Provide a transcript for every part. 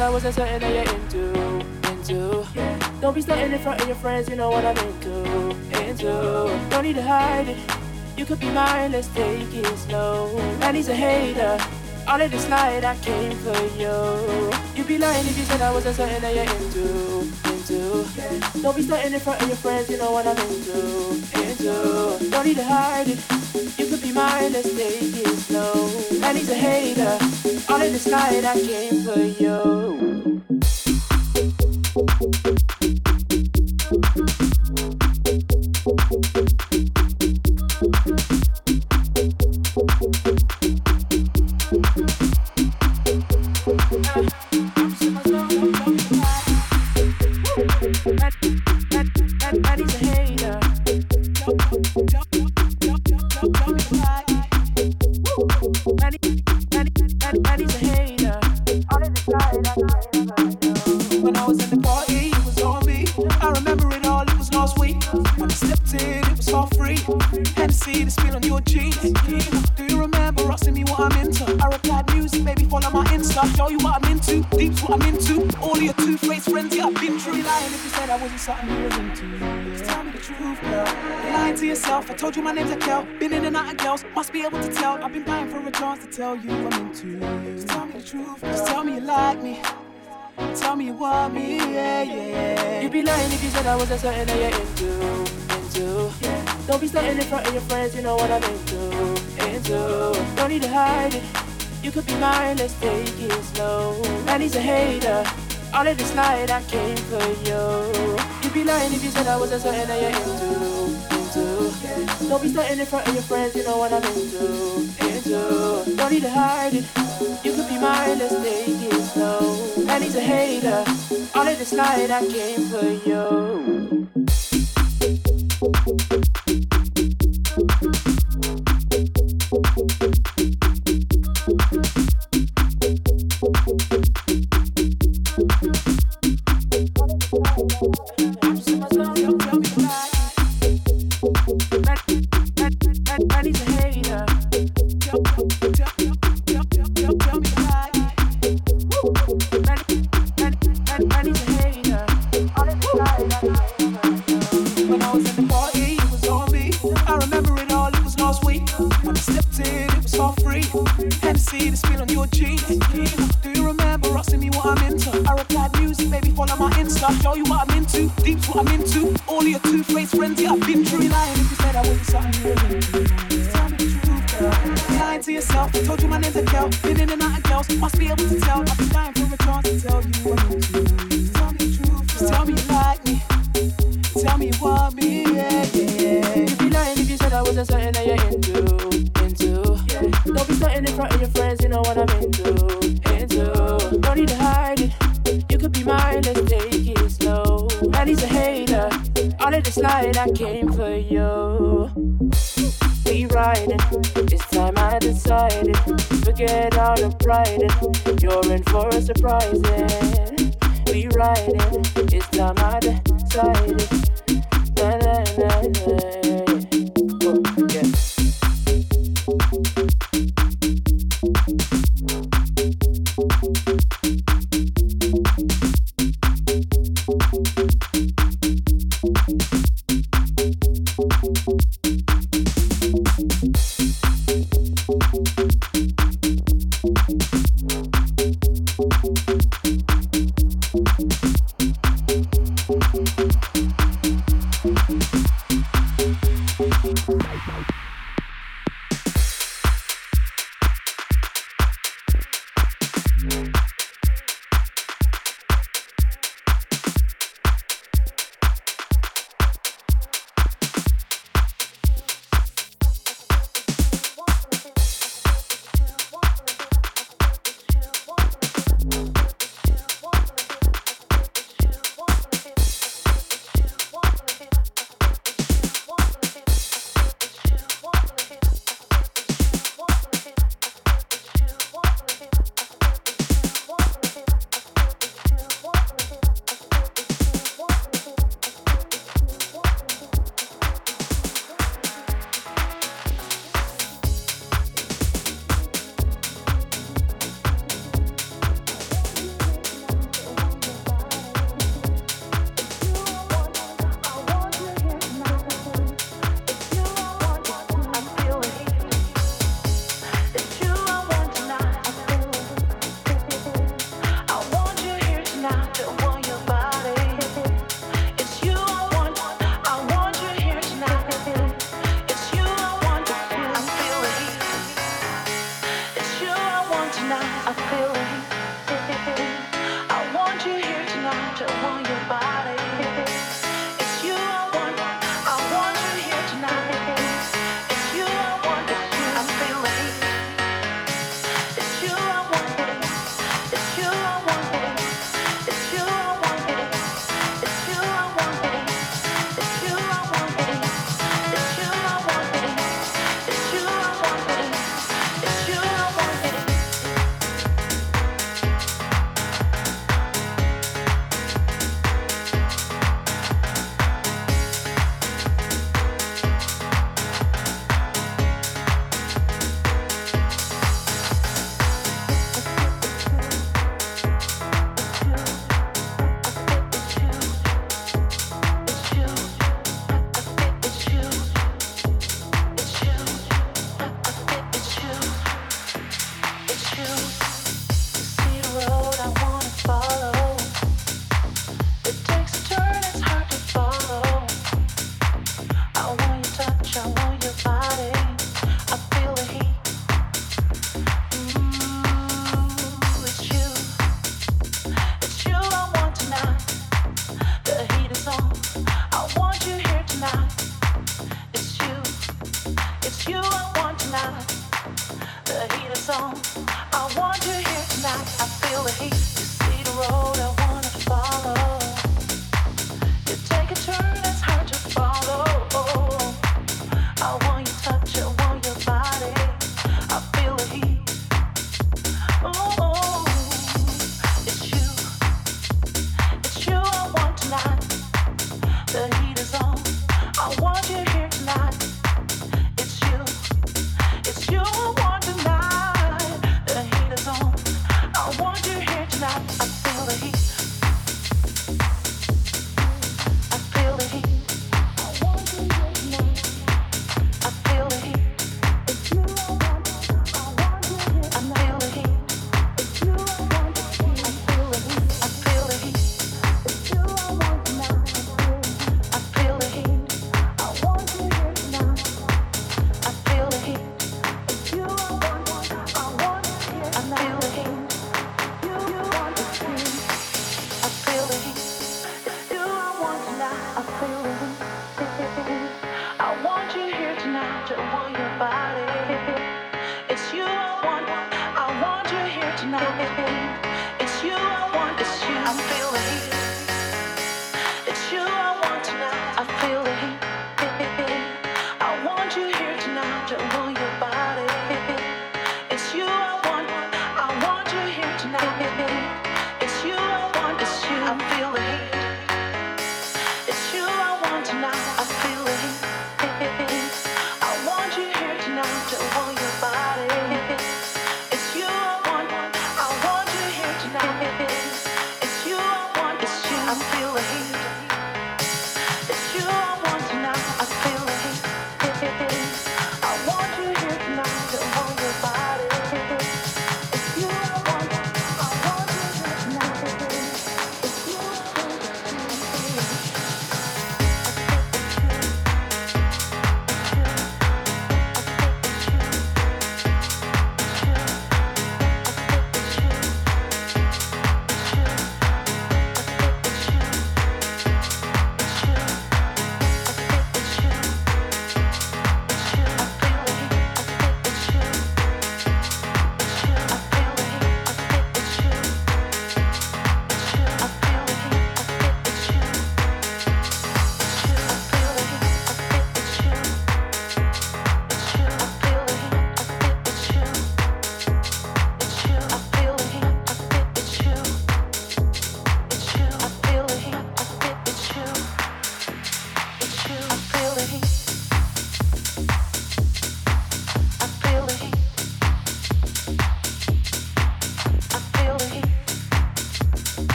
I wasn't certain that you're into yeah. Don't be standing in front of your friends, you know what I'm into. Don't need to hide it, you could be mine, let's take it slow. Man, he's a hater, all in this light, I came for you. You'd be lying if you said I wasn't certain that you're into yeah. Don't be standing in front of your friends, you know what I'm into. Don't need to hide it, you could be mine, let's take it slow. Man, he's a hater, all in this light, I came for you. Told you my name's Akel, been in and out of girls, must be able to tell. I've been dying for a chance to tell you I'm into you. Just tell me the truth, just tell me you like me, tell me you want me, yeah, yeah. You'd be lying if you said I wasn't certain that you're into yeah. Don't be standing in front of your friends, you know what I'm into. Don't need to hide it, you could be mine, let's take it slow. Man, he's a hater, all of this night I came for you. You'd be lying if you said I wasn't certain that you're into. Don't be standing in front of your friends, you know what I'm into. Don't need to hide it, you could be mine, let's take it slow. Man, he's a hater, all in this light, I came for you.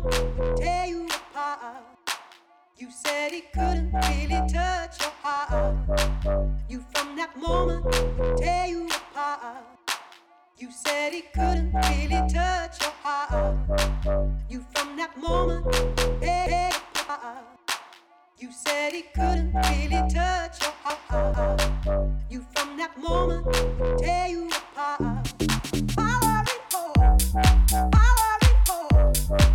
would tear you apart. You said he couldn't really touch your heart. You from that moment tear you apart. You said he couldn't really touch your heart. You from that moment tear you apart. You said he couldn't really touch your heart. You from that moment tear you apart. Said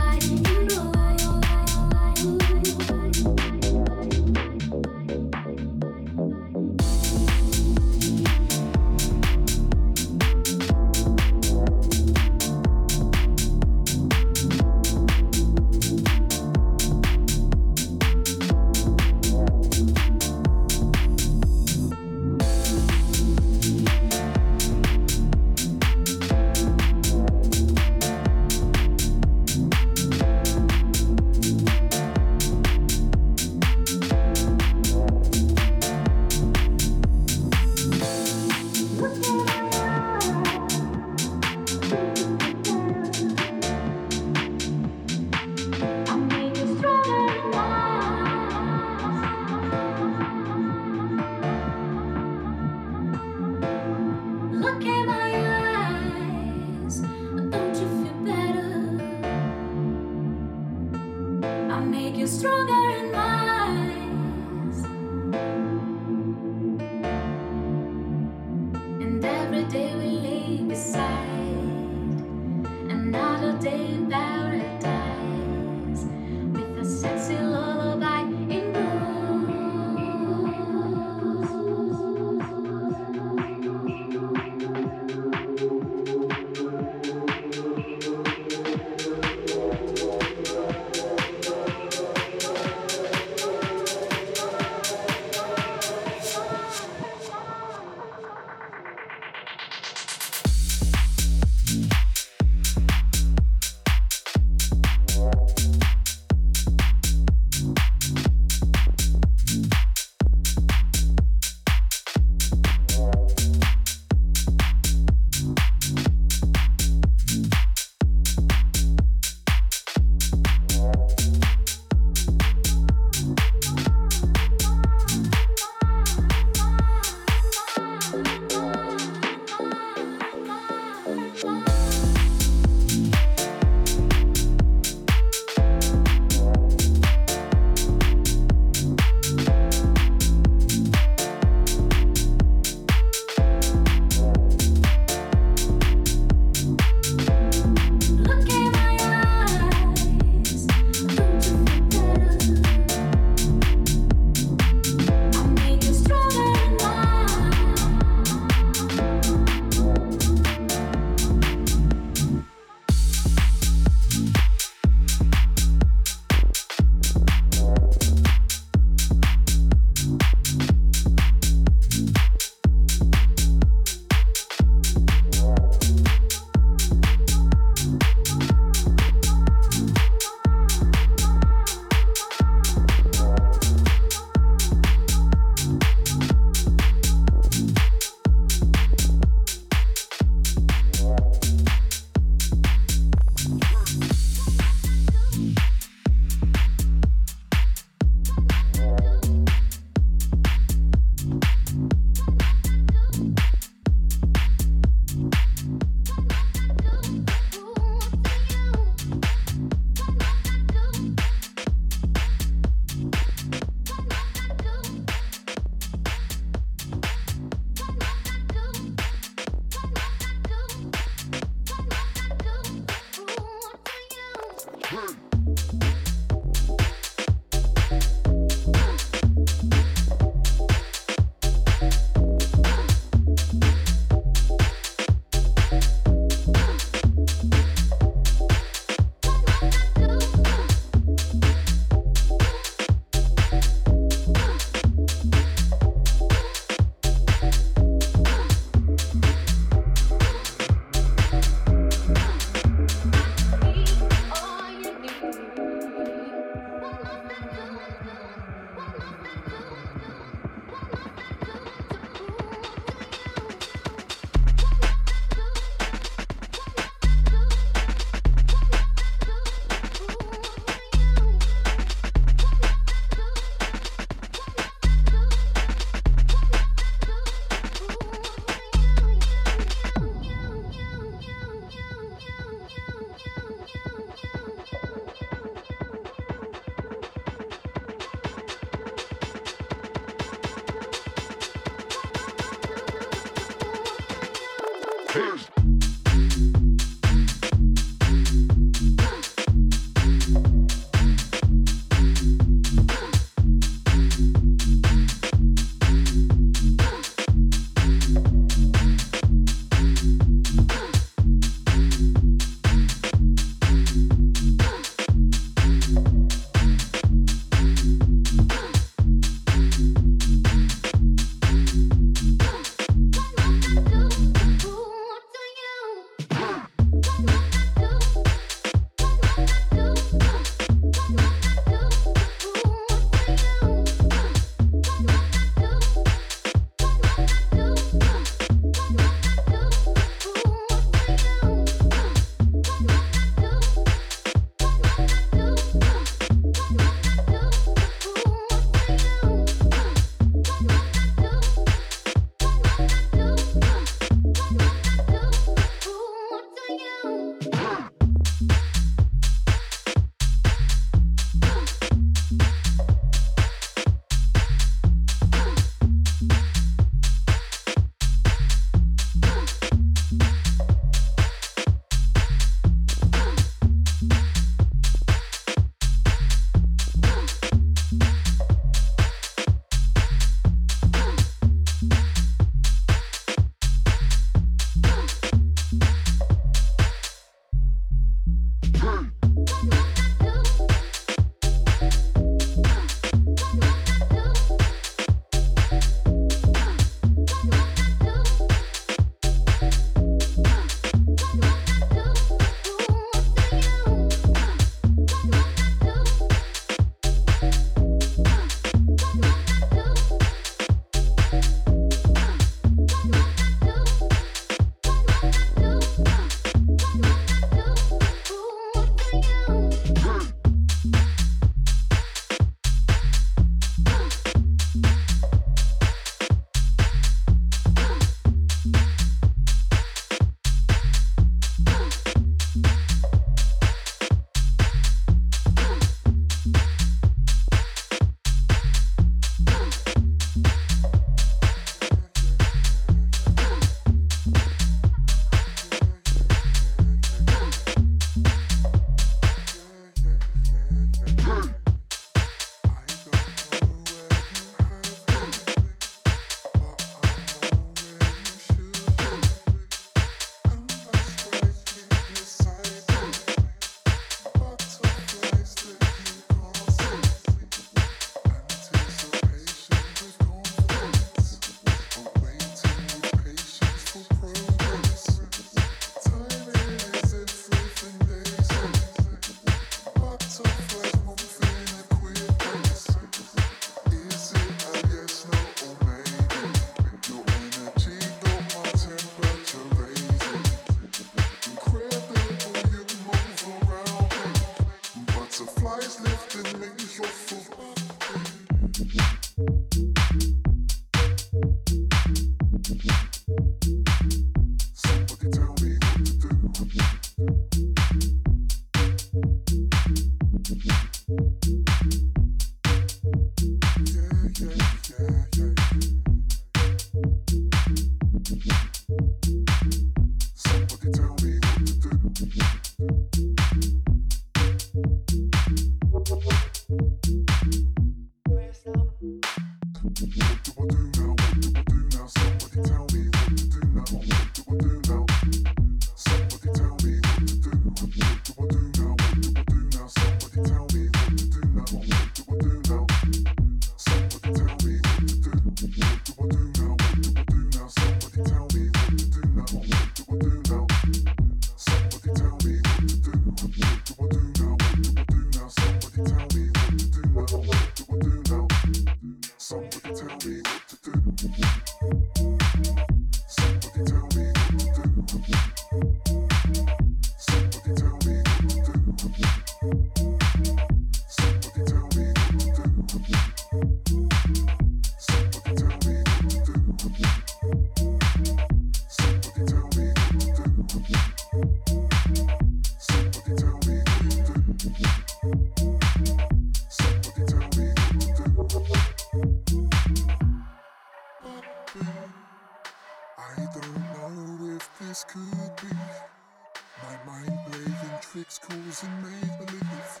tricks, calls and made believe.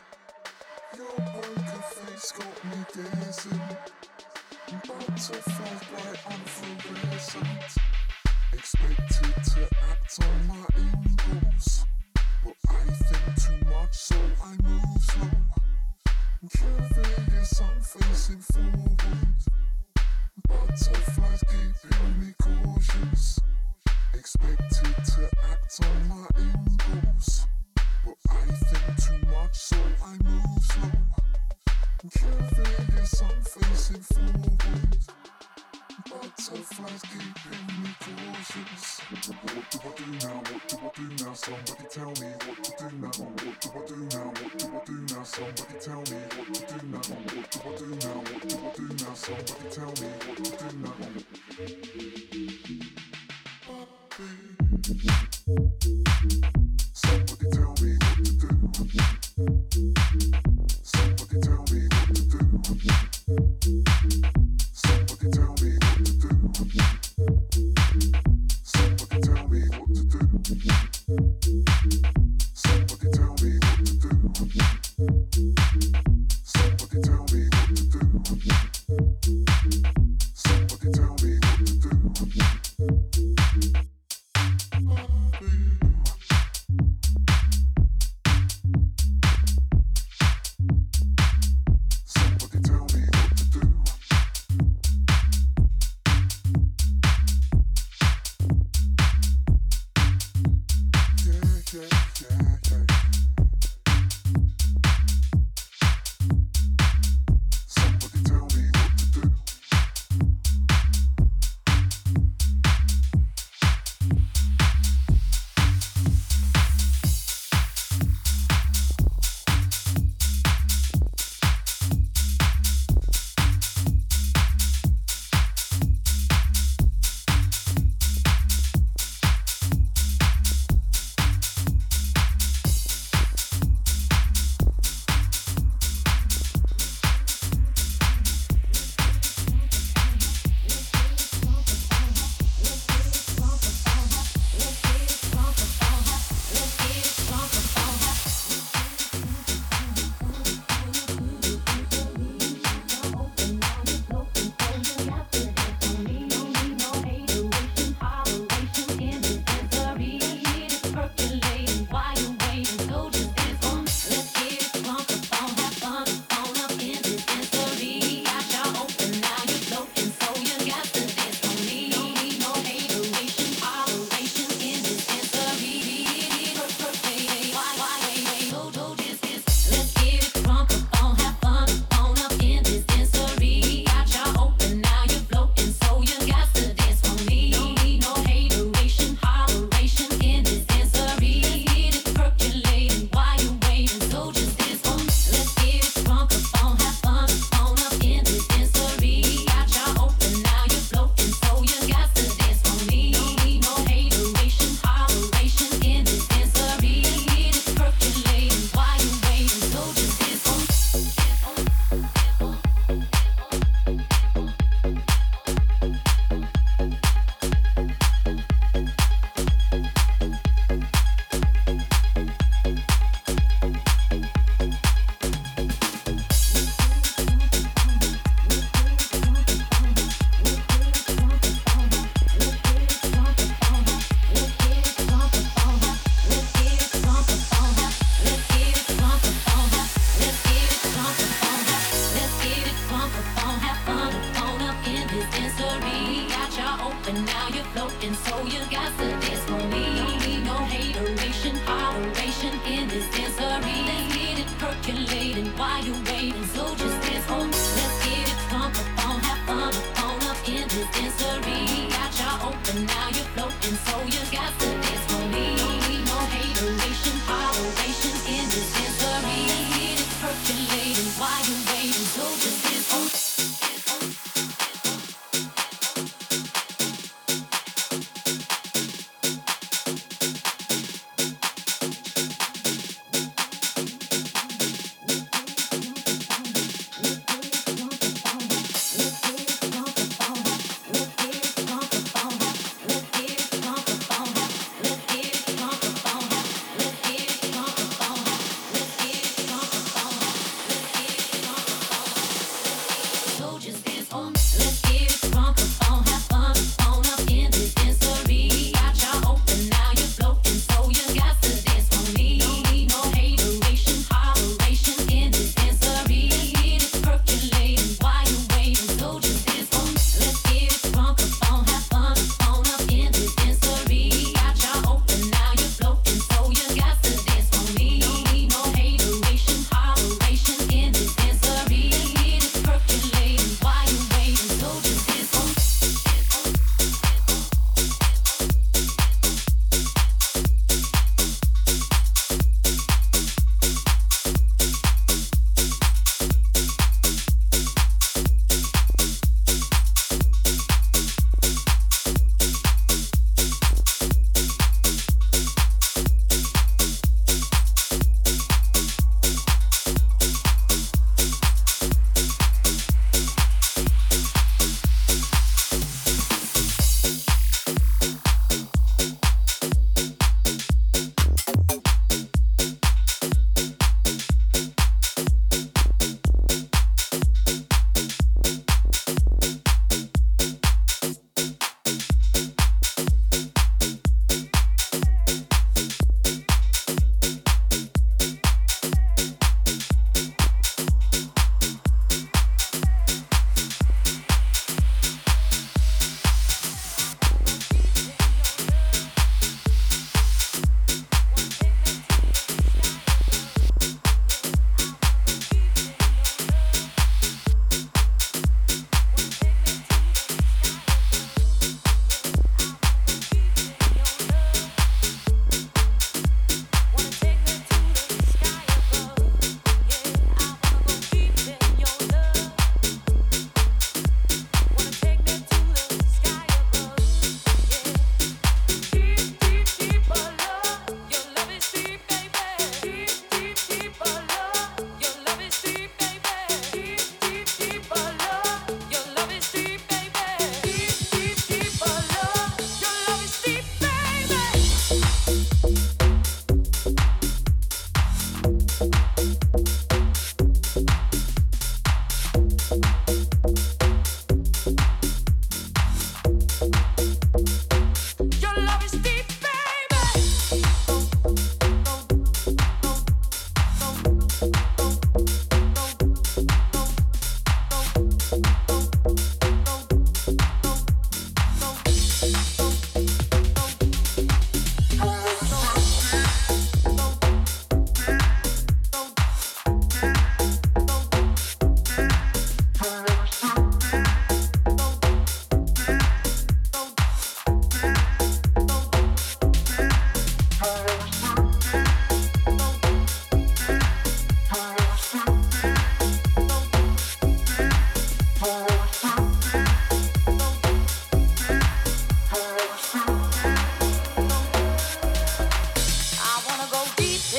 Your poker face got me dazing, butterfly by unfluorescent. Expected to act on my impulse, but I think too much, so I move slow. Curious, I'm facing forward, butterflies keeping me cautious. Expected to act on my impulse, but I think too much, so I move slow. Curious, I'm facing forward, butterflies keeping me cautious. What do I do now? What do I do now? Somebody tell me what to do now. What do I do now? What do I do now? Somebody tell me what to do now. What do I do now? What do I do now? Somebody tell me what to do now. Somebody tell me what to do. Somebody tell me what to do. Somebody tell me what to do. Somebody tell me what to do. Somebody tell me what to do. Somebody tell me what to do. Somebody tell me what to do. Thank you.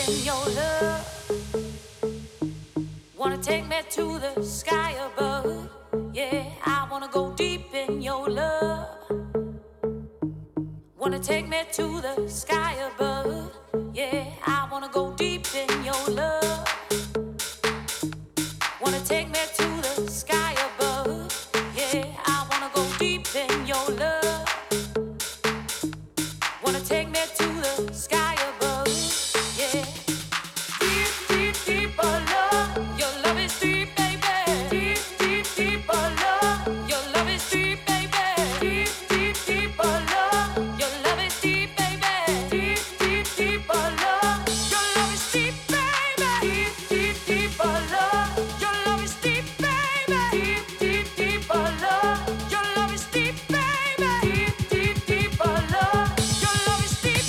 in your love. Wanna take me to the sky above. Yeah, I wanna go deep in your love. Wanna take me to the sky above. Yeah, I wanna go deep in your love. Wanna take me to the sky above. Yeah, I wanna go deep in your love. Wanna take me to the sky above. Yeah, deep, deep, deep, oh love. Your love is deep, baby. Deep, deep, deep, oh love. Your love is deep, baby. Deep, deep, deep, oh love. Your love is deep, baby. Deep, deep, deep, oh love. Your love is deep, baby. Deep, deep, deep, oh love. Your love is deep, baby. Deep, deep, deep, oh love. Your love is deep, baby. Deep, deep, deep, oh love. Your love is deep, baby. Deep, deep, deep, oh love. Your love is deep, baby.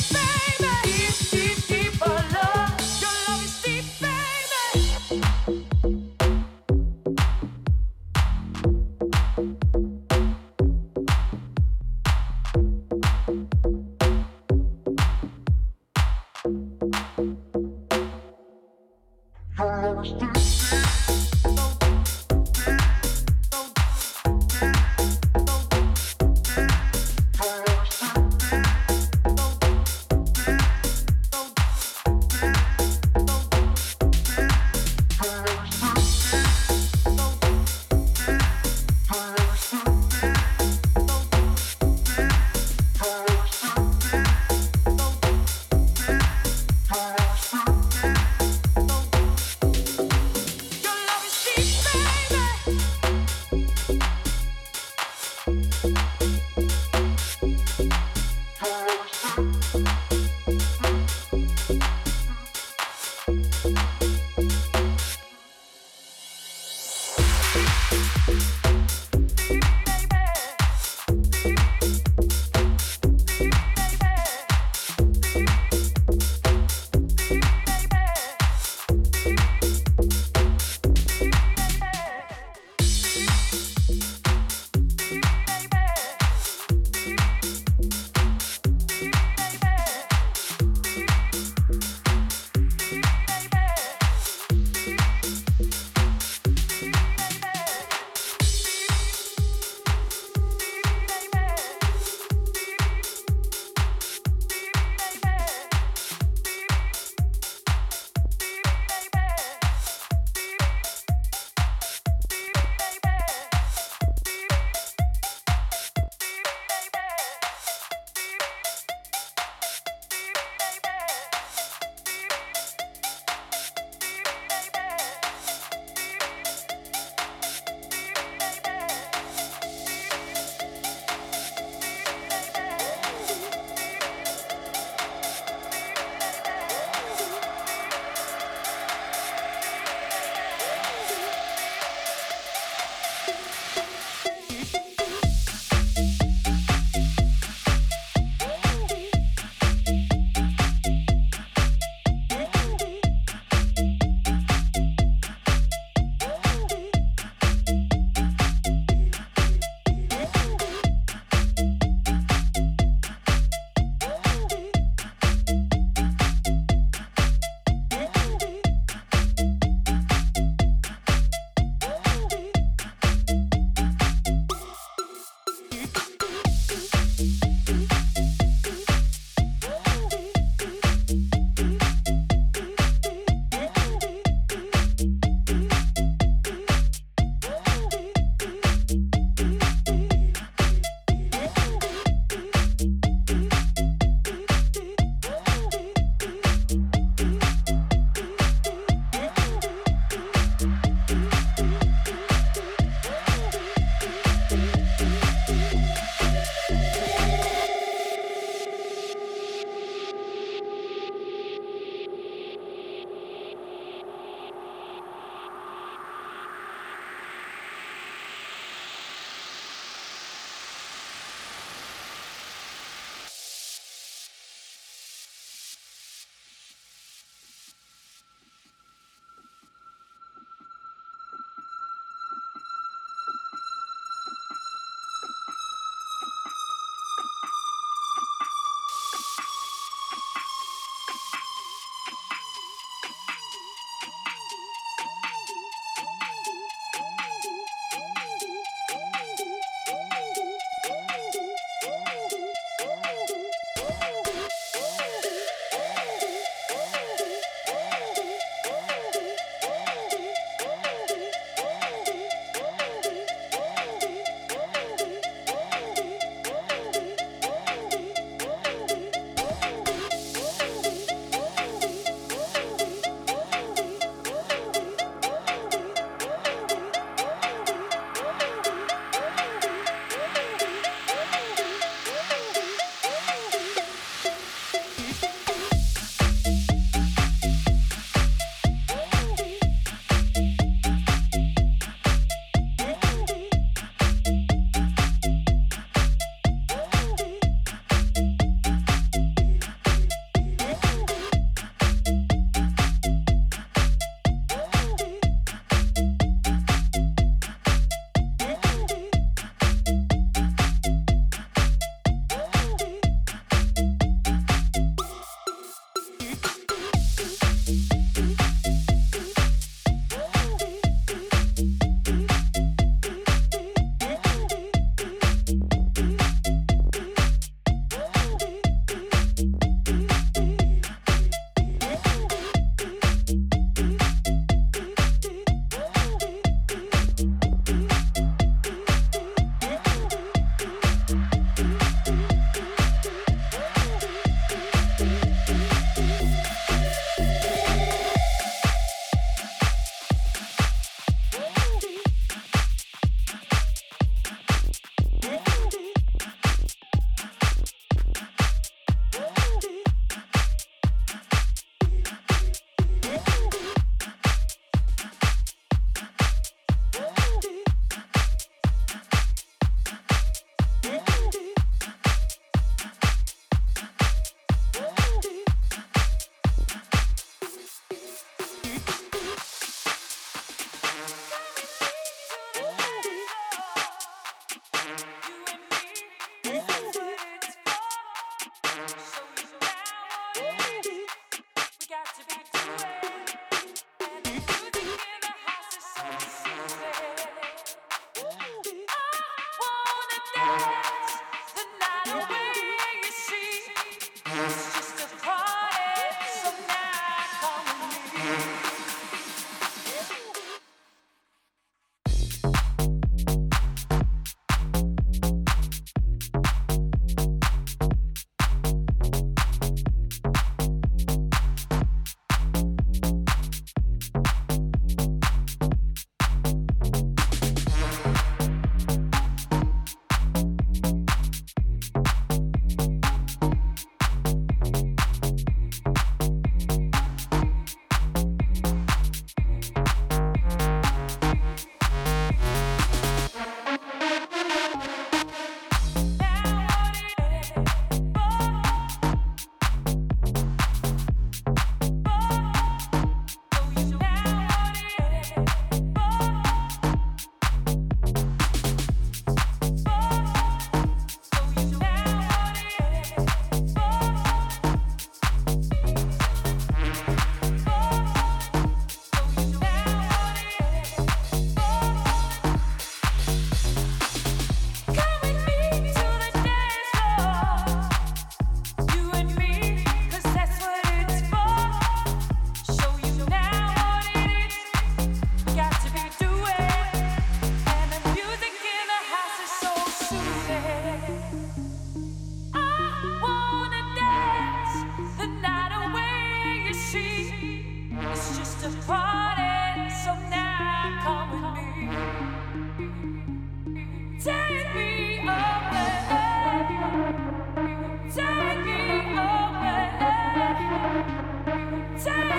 Take